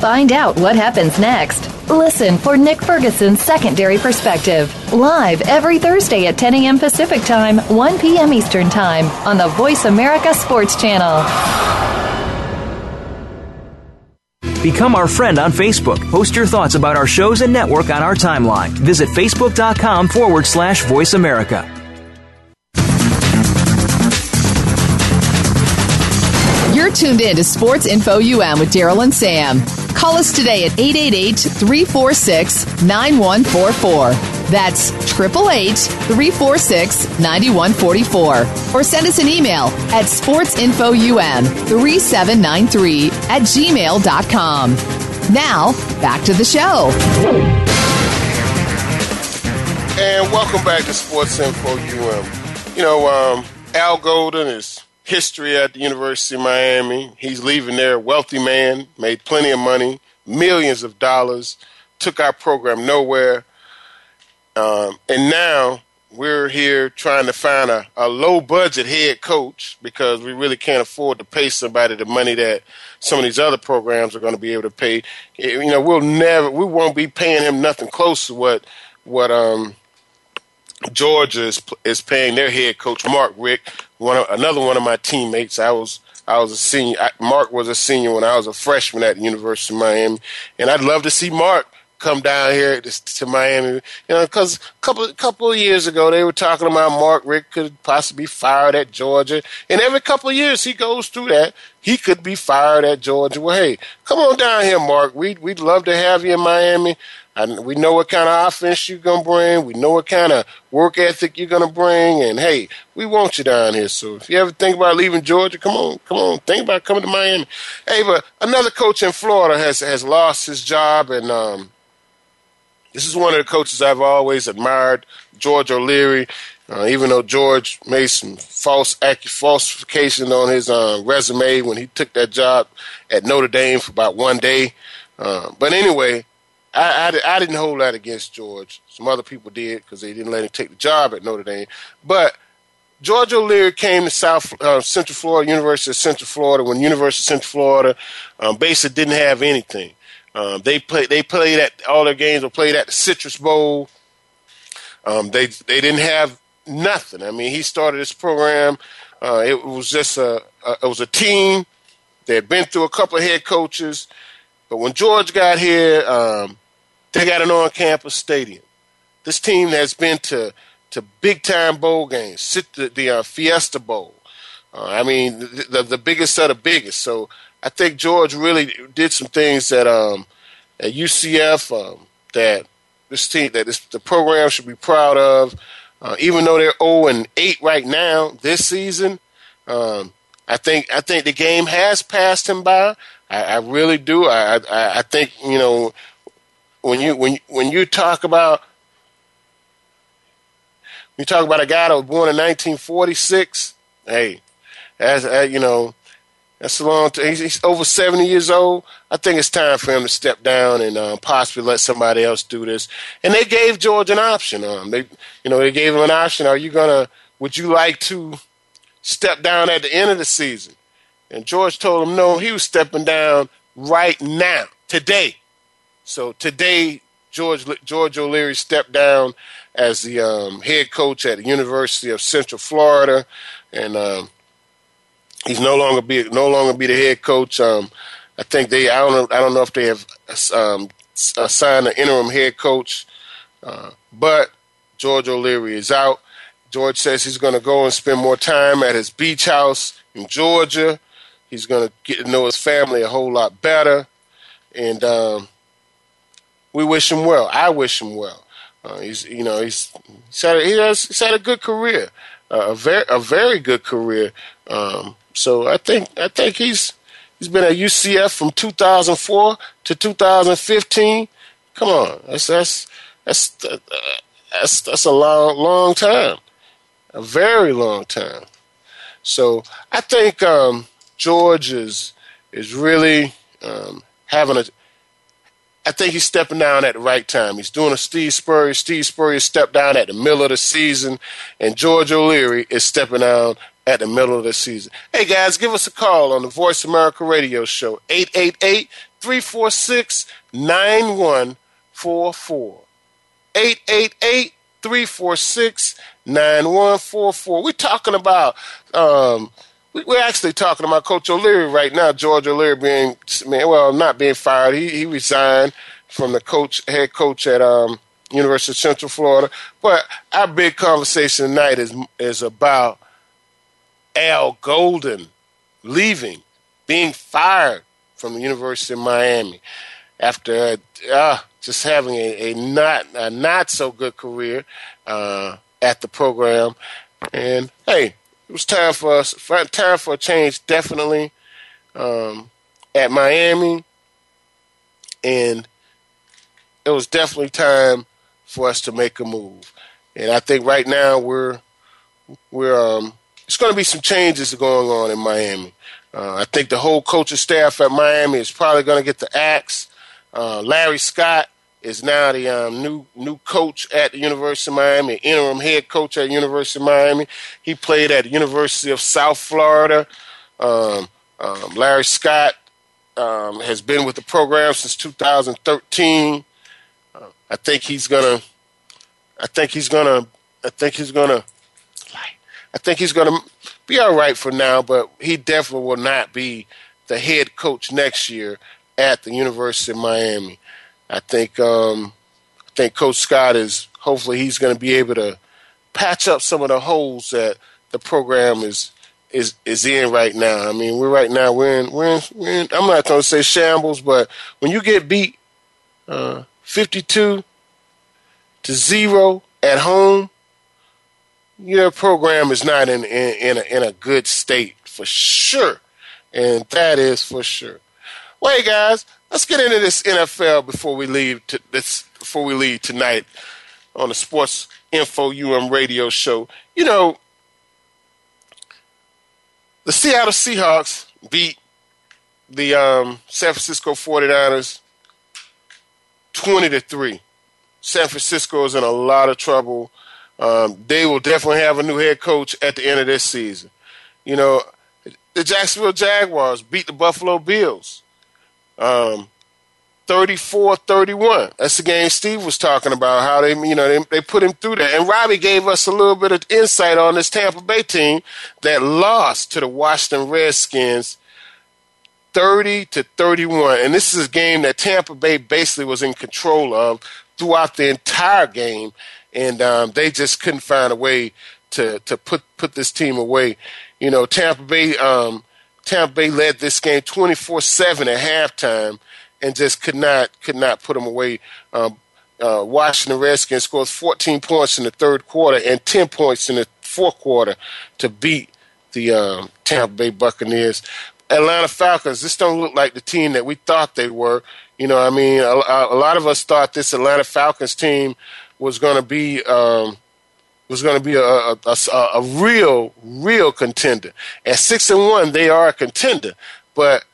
Find out what happens next. Listen for Nick Ferguson's Secondary Perspective, live every Thursday at ten a.m. Pacific Time, one p.m. Eastern Time, on the Voice America Sports Channel. Become our friend on Facebook. Post your thoughts about our shows and network on our timeline. Visit facebook.com forward slash Voice America. You're tuned in to Sports Info U M with Daryl and Sam. Call us today at eight eight eight, three four six, nine one four four. That's eight eight eight, three four six, nine one four four. Or send us an email at sportsinfoum3793 at gmail.com. Now, back to the show. And welcome back to Sports Info U M. You know, um, Al Golden is... history at the University of Miami. He's leaving there. Wealthy man, made plenty of money, millions of dollars, took our program nowhere. Um, and now we're here trying to find a, a low-budget head coach because we really can't afford to pay somebody the money that some of these other programs are going to be able to pay. You know, we'll never, we won't be paying him nothing close to what, what, um, Georgia is, is paying their head coach, Mark Richt, one of, another one of my teammates. I was I was a senior. I, Mark was a senior when I was a freshman at the University of Miami, and I'd love to see Mark come down here to, to Miami. You know, because a couple couple of years ago they were talking about Mark Richt could possibly be fired at Georgia, and every couple of years he goes through that. He could be fired at Georgia. Well, hey, come on down here, Mark. We'd we'd love to have you in Miami. I, we know what kind of offense you're going to bring. We know what kind of work ethic you're going to bring. And, hey, we want you down here. So if you ever think about leaving Georgia, come on, come on. Think about coming to Miami. Hey, but another coach in Florida has, has lost his job. And um, this is one of the coaches I've always admired, George O'Leary, uh, even though George made some false ac- falsification on his uh, resume when he took that job at Notre Dame for about one day. Uh, but anyway, I, I, I didn't hold that against George. Some other people did because they didn't let him take the job at Notre Dame. But George O'Leary came to South uh, Central Florida, University of Central Florida, when University of Central Florida um, basically didn't have anything. Um, they play, they played at all their games were played at the Citrus Bowl. Um, they they didn't have nothing. I mean, he started this program. Uh, it was just a, a it was a team. They had been through a couple of head coaches, but when George got here. Um, They got an on-campus stadium. This team has been to, to big-time bowl games, sit the, the uh, Fiesta Bowl. Uh, I mean, the, the, the biggest of the biggest. So I think George really did some things that um, at U C F um, that this team, that this, the program should be proud of. Uh, even though they're oh and eight right now this season, um, I think I think the game has passed him by. I, I really do. I, I I think you know. When you when when you talk about you talk about a guy that was born in nineteen forty-six, hey, as, as you know, that's a long time. He's, he's over seventy years old. I think it's time for him to step down and um, possibly let somebody else do this. And they gave George an option. Um, they, you know, they gave him an option. Are you gonna? Would you like to step down at the end of the season? And George told him no. He was stepping down right now, today. So today, George George O'Leary stepped down as the um, head coach at the University of Central Florida, and um, he's no longer be no longer be the head coach. Um, I think they I don't know I don't know if they have um, assigned an interim head coach, uh, but George O'Leary is out. George says he's going to go and spend more time at his beach house in Georgia. He's going to get to know his family a whole lot better, and um, we wish him well. I wish him well. Uh, he's, you know, he's, he's had a, he has he's had a good career, uh, a very a very good career. Um, so I think I think he's he's been at U C F from two thousand four to two thousand fifteen. Come on, that's that's that's that's, that's, that's a long long time, a very long time. So I think um, George is is really um, having a. I think he's stepping down at the right time. He's doing a Steve Spurrier. Steve Spurrier stepped down at the middle of the season, and George O'Leary is stepping down at the middle of the season. Hey, guys, give us a call on the Voice America Radio Show, eight eight eight, three four six, nine one four four. eight eight eight, three four six, nine one four four. We're talking about um, – We're actually talking about Coach O'Leary right now. George O'Leary being, well, not being fired. He he resigned from the coach, head coach at um, University of Central Florida. But our big conversation tonight is is about Al Golden leaving, being fired from the University of Miami after uh, just having a, a not a not so good career uh, at the program. And hey. It was time for us, time for a change, definitely, um, at Miami, and it was definitely time for us to make a move. And I think right now we're we're um, it's going to be some changes going on in Miami. Uh, I think the whole coaching staff at Miami is probably going to get the axe. Uh, Larry Scott is now the um, new new coach at the University of Miami, interim head coach at the University of Miami. He played at the University of South Florida. Um, um, Larry Scott um, has been with the program since two thousand thirteen. Uh, I think he's gonna. I think he's gonna. I think he's gonna. I think he's gonna be all right for now, but he definitely will not be the head coach next year at the University of Miami. I think um, I think Coach Scott is hopefully he's going to be able to patch up some of the holes that the program is is is in right now. I mean, we're right now we're in we're in, we're in I'm not going to say shambles, but when you get beat uh, fifty-two to zero at home, your program is not in in in a, in a good state for sure, and that is for sure. Well, hey guys. Let's get into this N F L before we leave to this before we leave tonight on the Sports Info U M radio show. You know, the Seattle Seahawks beat the um, San Francisco forty-niners twenty to three. San Francisco is in a lot of trouble. Um, they will definitely have a new head coach at the end of this season. You know, the Jacksonville Jaguars beat the Buffalo Bills. Um, thirty-four thirty-one. That's the game Steve was talking about, how they, you know, they, they put him through that. And Robbie gave us a little bit of insight on this Tampa Bay team that lost to the Washington Redskins thirty to thirty-one. And this is a game that Tampa Bay basically was in control of throughout the entire game, and um, they just couldn't find a way to to put put this team away. You know, Tampa Bay. Um, Tampa Bay led this game twenty-four seven at halftime and just could not could not put them away. Um, uh, Washington Redskins scored fourteen points in the third quarter and ten points in the fourth quarter to beat the um, Tampa Bay Buccaneers. Atlanta Falcons, this don't look like the team that we thought they were. You know, I mean, a, a lot of us thought this Atlanta Falcons team was going to be um, was going to be a, a, a, a real, real contender. At six and one, they are a contender. But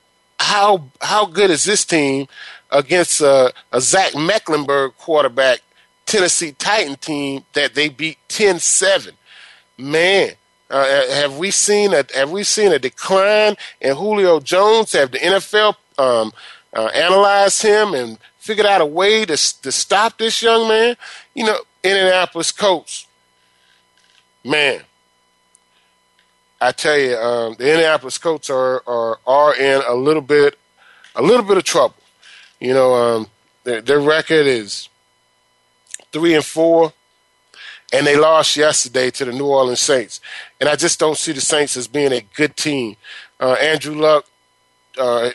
how how good is this team against a, a Zach Mecklenburg quarterback Tennessee Titan team that they beat ten seven? Man, uh, have we seen a have we seen a decline in Julio Jones? Have the N F L um, uh, analyzed him and figured out a way to to stop this young man? You know, Indianapolis Colts. Man, I tell you, um, the Indianapolis Colts are, are are in a little bit, a little bit of trouble. You know, um, their, their record is three and four, and they lost yesterday to the New Orleans Saints. And I just don't see the Saints as being a good team. Uh, Andrew Luck, uh,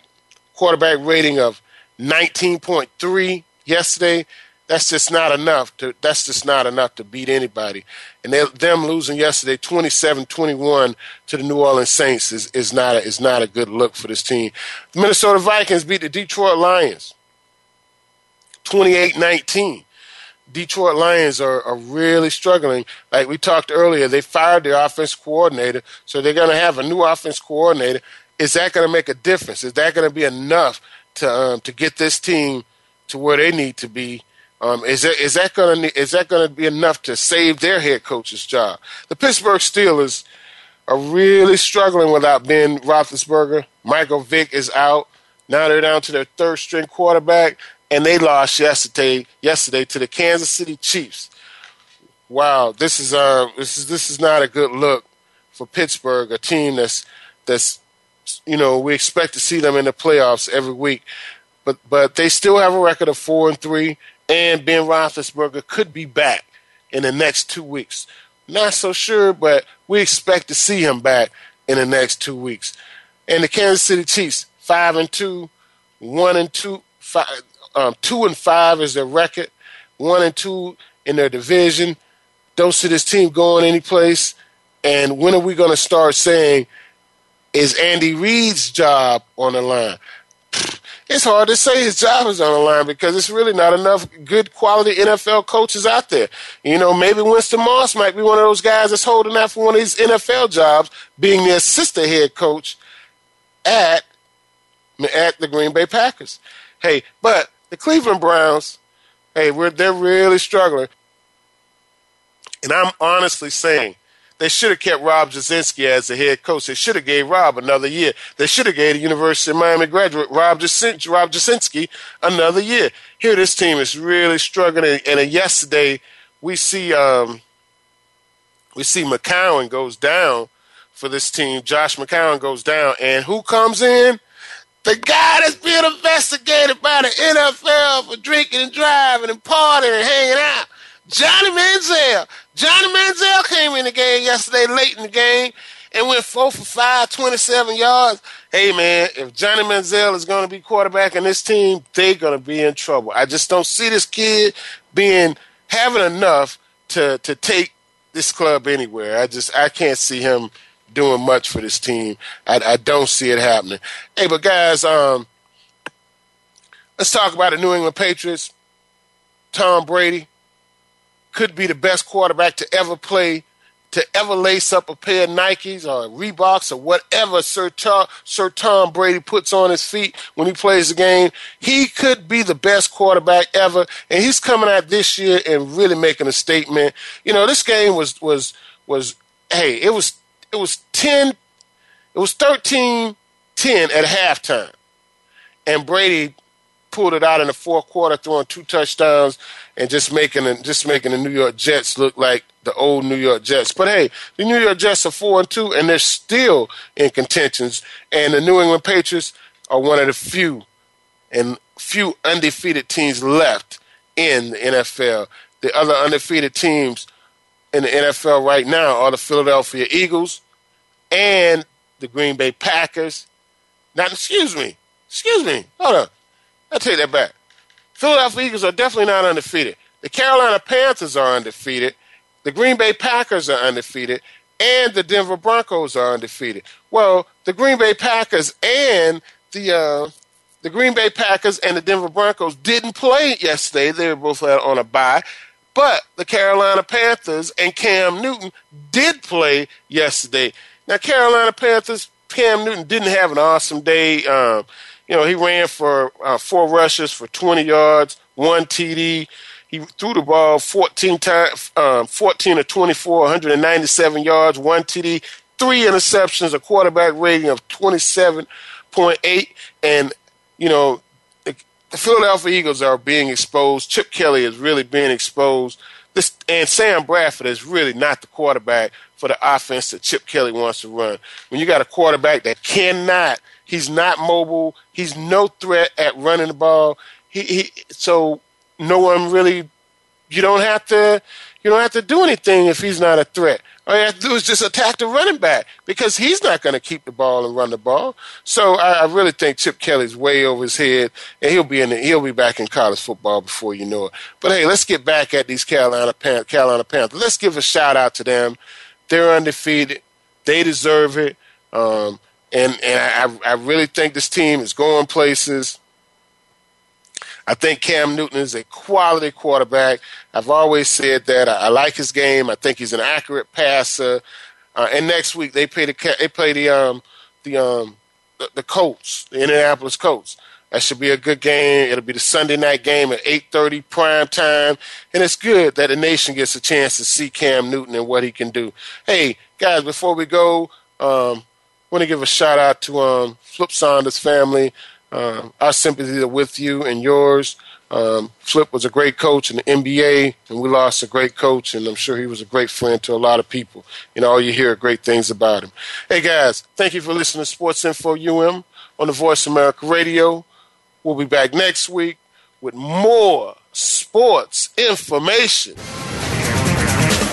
quarterback rating of nineteen point three yesterday. That's just not enough to. That's just not enough to beat anybody. And they, them losing yesterday, twenty-seven twenty-one to the New Orleans Saints, is, is not a, is not a good look for this team. The Minnesota Vikings beat the Detroit Lions, twenty-eight nineteen. Detroit Lions are, are really struggling. Like we talked earlier, they fired their offensive coordinator, so they're going to have a new offensive coordinator. Is that going to make a difference? Is that going to be enough to um, to get this team to where they need to be? Um, is that is that going to is that going to be enough to save their head coach's job? The Pittsburgh Steelers are really struggling without Ben Roethlisberger. Michael Vick is out. Now they're down to their third string quarterback, and they lost yesterday yesterday to the Kansas City Chiefs. Wow, this is uh this is this is not a good look for Pittsburgh, a team that's that's you know we expect to see them in the playoffs every week, but but they still have a record of four and three. And Ben Roethlisberger could be back in the next two weeks. Not so sure, but we expect to see him back in the next two weeks. And the Kansas City Chiefs, five and two, one and two, five, um, two and five is their record, one and two in their division. Don't see this team going anyplace. And when are we going to start saying, is Andy Reid's job on the line? It's hard to say his job is on the line because it's really not enough good quality N F L coaches out there. You know, maybe Winston Moss might be one of those guys that's holding out for one of these N F L jobs, being the assistant head coach at, at the Green Bay Packers. Hey, but the Cleveland Browns, hey, we're, they're really struggling. And I'm honestly saying they should have kept Rob Chudzinski as the head coach. They should have gave Rob another year. They should have gave the University of Miami graduate Rob Chudzinski another year. Here, this team is really struggling. And, and yesterday, we see um, we see McCown goes down for this team. Josh McCown goes down, and who comes in? The guy that's being investigated by the N F L for drinking and driving and partying and hanging out. Johnny Manziel. Johnny Manziel came in the game yesterday, late in the game, and went four for five, twenty-seven yards. Hey, man, if Johnny Manziel is going to be quarterback in this team, they're going to be in trouble. I just don't see this kid being having enough to, to take this club anywhere. I just I can't see him doing much for this team. I, I don't see it happening. Hey, but, guys, um, let's talk about the New England Patriots. Tom Brady could be the best quarterback to ever play, to ever lace up a pair of Nikes or Reeboks or whatever Sir Tom, Sir Tom Brady puts on his feet when he plays the game. He could be the best quarterback ever, and he's coming out this year and really making a statement. You know, this game was was was hey, it was it was ten, it was thirteen ten at halftime, and Brady pulled it out in the fourth quarter, throwing two touchdowns and just making the, just making the New York Jets look like the old New York Jets. But hey, the New York Jets are four and two, and they're still in contentions. And the New England Patriots are one of the few and few undefeated teams left in the N F L. The other undefeated teams in the N F L right now are the Philadelphia Eagles and the Green Bay Packers. Not excuse me, excuse me, hold on. I take that back. Philadelphia Eagles are definitely not undefeated. The Carolina Panthers are undefeated. The Green Bay Packers are undefeated. And the Denver Broncos are undefeated. Well, the Green Bay Packers and the uh, the Green Bay Packers and the Denver Broncos didn't play yesterday. They were both on a bye. But the Carolina Panthers and Cam Newton did play yesterday. Now, Carolina Panthers, Cam Newton didn't have an awesome day. Um, you know, he ran for uh, four rushes for twenty yards, one T D. He threw the ball fourteen times, uh, fourteen of twenty-four, one hundred ninety-seven yards, one T D, three interceptions, a quarterback rating of twenty-seven point eight. And, you know, the, the Philadelphia Eagles are being exposed. Chip Kelly is really being exposed. This, and Sam Bradford is really not the quarterback for the offense that Chip Kelly wants to run. When you got a quarterback that cannot, he's not mobile, he's no threat at running the ball. He, he so no one really. You don't have to. You don't have to do anything if he's not a threat. All you have to do is just attack the running back because he's not going to keep the ball and run the ball. So I, I really think Chip Kelly's way over his head, and he'll be in. The, he'll be back in college football before you know it. But hey, let's get back at these Carolina Pan- Carolina Panthers. Let's give a shout out to them. They're undefeated. They deserve it. Um, and and I, I really think this team is going places. I think Cam Newton is a quality quarterback. I've always said that. I, I like his game. I think he's an accurate passer. Uh, and next week they play the they play the um the um the, the Colts, the Indianapolis Colts. That should be a good game. It'll be the Sunday night game at eight thirty prime time. And it's good that the nation gets a chance to see Cam Newton and what he can do. Hey, guys, before we go, I um, want to give a shout-out to um, Flip Saunders' family. Um, our sympathies are with you and yours. Um, Flip was a great coach in the N B A, and we lost a great coach, and I'm sure he was a great friend to a lot of people. And all you hear are great things about him. Hey, guys, thank you for listening to Sports Info U M on the Voice America Radio. We'll be back next week with more sports information.